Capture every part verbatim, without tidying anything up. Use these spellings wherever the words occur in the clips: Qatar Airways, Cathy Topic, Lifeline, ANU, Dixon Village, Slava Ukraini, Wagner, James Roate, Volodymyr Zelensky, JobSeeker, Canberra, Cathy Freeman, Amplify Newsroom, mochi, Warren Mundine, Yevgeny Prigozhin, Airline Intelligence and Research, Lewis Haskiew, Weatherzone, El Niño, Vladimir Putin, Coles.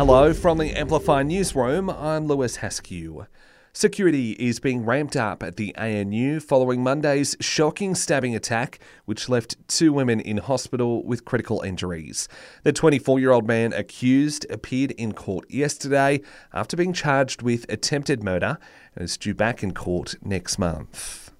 Hello from the Amplify Newsroom, I'm Lewis Haskiew. Security is being ramped up at the A N U following Monday's shocking stabbing attack, which left two women in hospital with critical injuries. The twenty-four-year-old man accused appeared in court yesterday after being charged with attempted murder and is due back in court next month.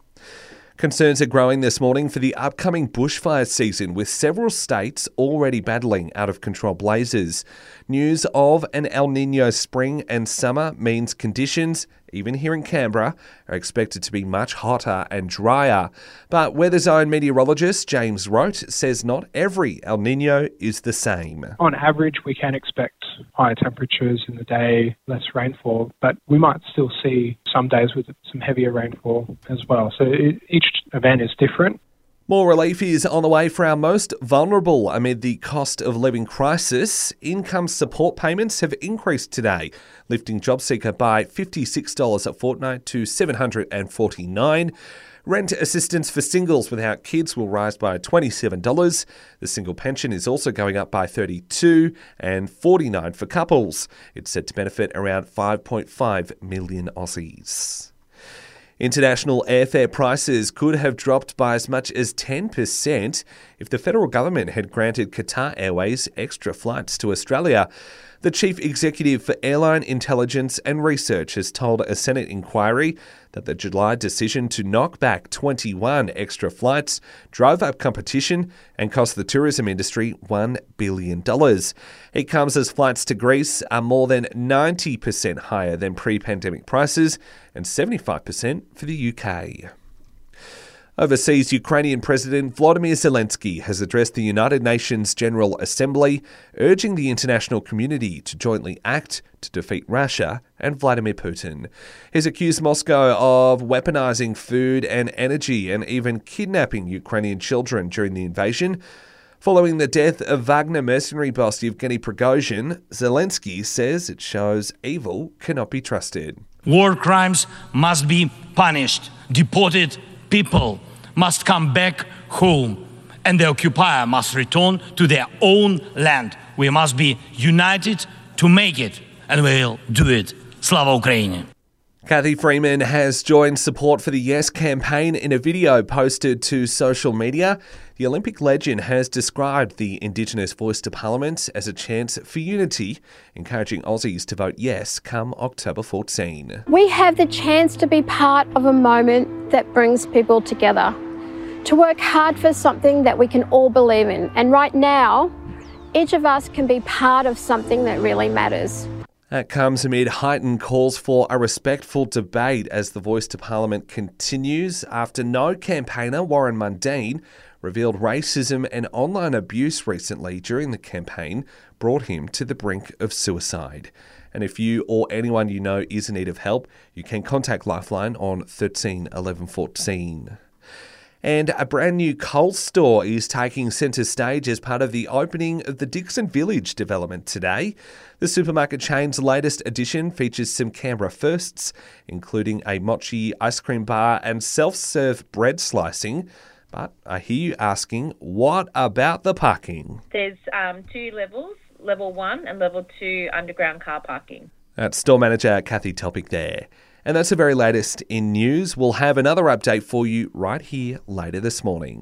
Concerns are growing this morning for the upcoming bushfire season, with several states already battling out-of-control blazes. News of an El Niño spring and summer means conditions, even here in Canberra, are expected to be much hotter and drier. But Weatherzone meteorologist James Roate says not every El Niño is the same. On average, we can expect higher temperatures in the day, less rainfall, but we might still see some days with some heavier rainfall as well. So it, each event is different. More relief is on the way for our most vulnerable amid the cost of living crisis. Income support payments have increased today, lifting JobSeeker by fifty-six dollars a fortnight to seven hundred forty-nine dollars. Rent assistance for singles without kids will rise by twenty-seven dollars. The single pension is also going up by thirty-two dollars and forty-nine dollars for couples. It's said to benefit around five point five million Aussies. International airfare prices could have dropped by as much as ten percent if the federal government had granted Qatar Airways extra flights to Australia. The chief executive for Airline Intelligence and Research has told a Senate inquiry that the July decision to knock back twenty-one extra flights drove up competition and cost the tourism industry one billion dollars. It comes as flights to Greece are more than ninety percent higher than pre-pandemic prices and seventy-five percent for the U K. Overseas, Ukrainian President Volodymyr Zelensky has addressed the United Nations General Assembly, urging the international community to jointly act to defeat Russia and Vladimir Putin. He's accused Moscow of weaponizing food and energy and even kidnapping Ukrainian children during the invasion. Following the death of Wagner mercenary boss Yevgeny Prigozhin, Zelensky says it shows evil cannot be trusted. War crimes must be punished, deported people must come back home, and the occupier must return to their own land. We must be united to make it, and we'll do it. Slava Ukraini. Cathy Freeman has joined support for the Yes campaign in a video posted to social media. The Olympic legend has described the Indigenous voice to Parliament as a chance for unity, encouraging Aussies to vote yes come October fourteenth. We have the chance to be part of a moment that brings people together, to work hard for something that we can all believe in. And right now, each of us can be part of something that really matters. That comes amid heightened calls for a respectful debate as the voice to Parliament continues after no campaigner Warren Mundine revealed racism and online abuse recently during the campaign brought him to the brink of suicide. And if you or anyone you know is in need of help, you can contact Lifeline on thirteen eleven fourteen. And a brand new Coles store is taking centre stage as part of the opening of the Dixon Village development today. The supermarket chain's latest edition features some Canberra firsts, including a mochi ice cream bar and self-serve bread slicing. But I hear you asking, what about the parking? There's um, two levels, level one and level two underground car parking. That's store manager Cathy Topic there. And that's the very latest in news. We'll have another update for you right here later this morning.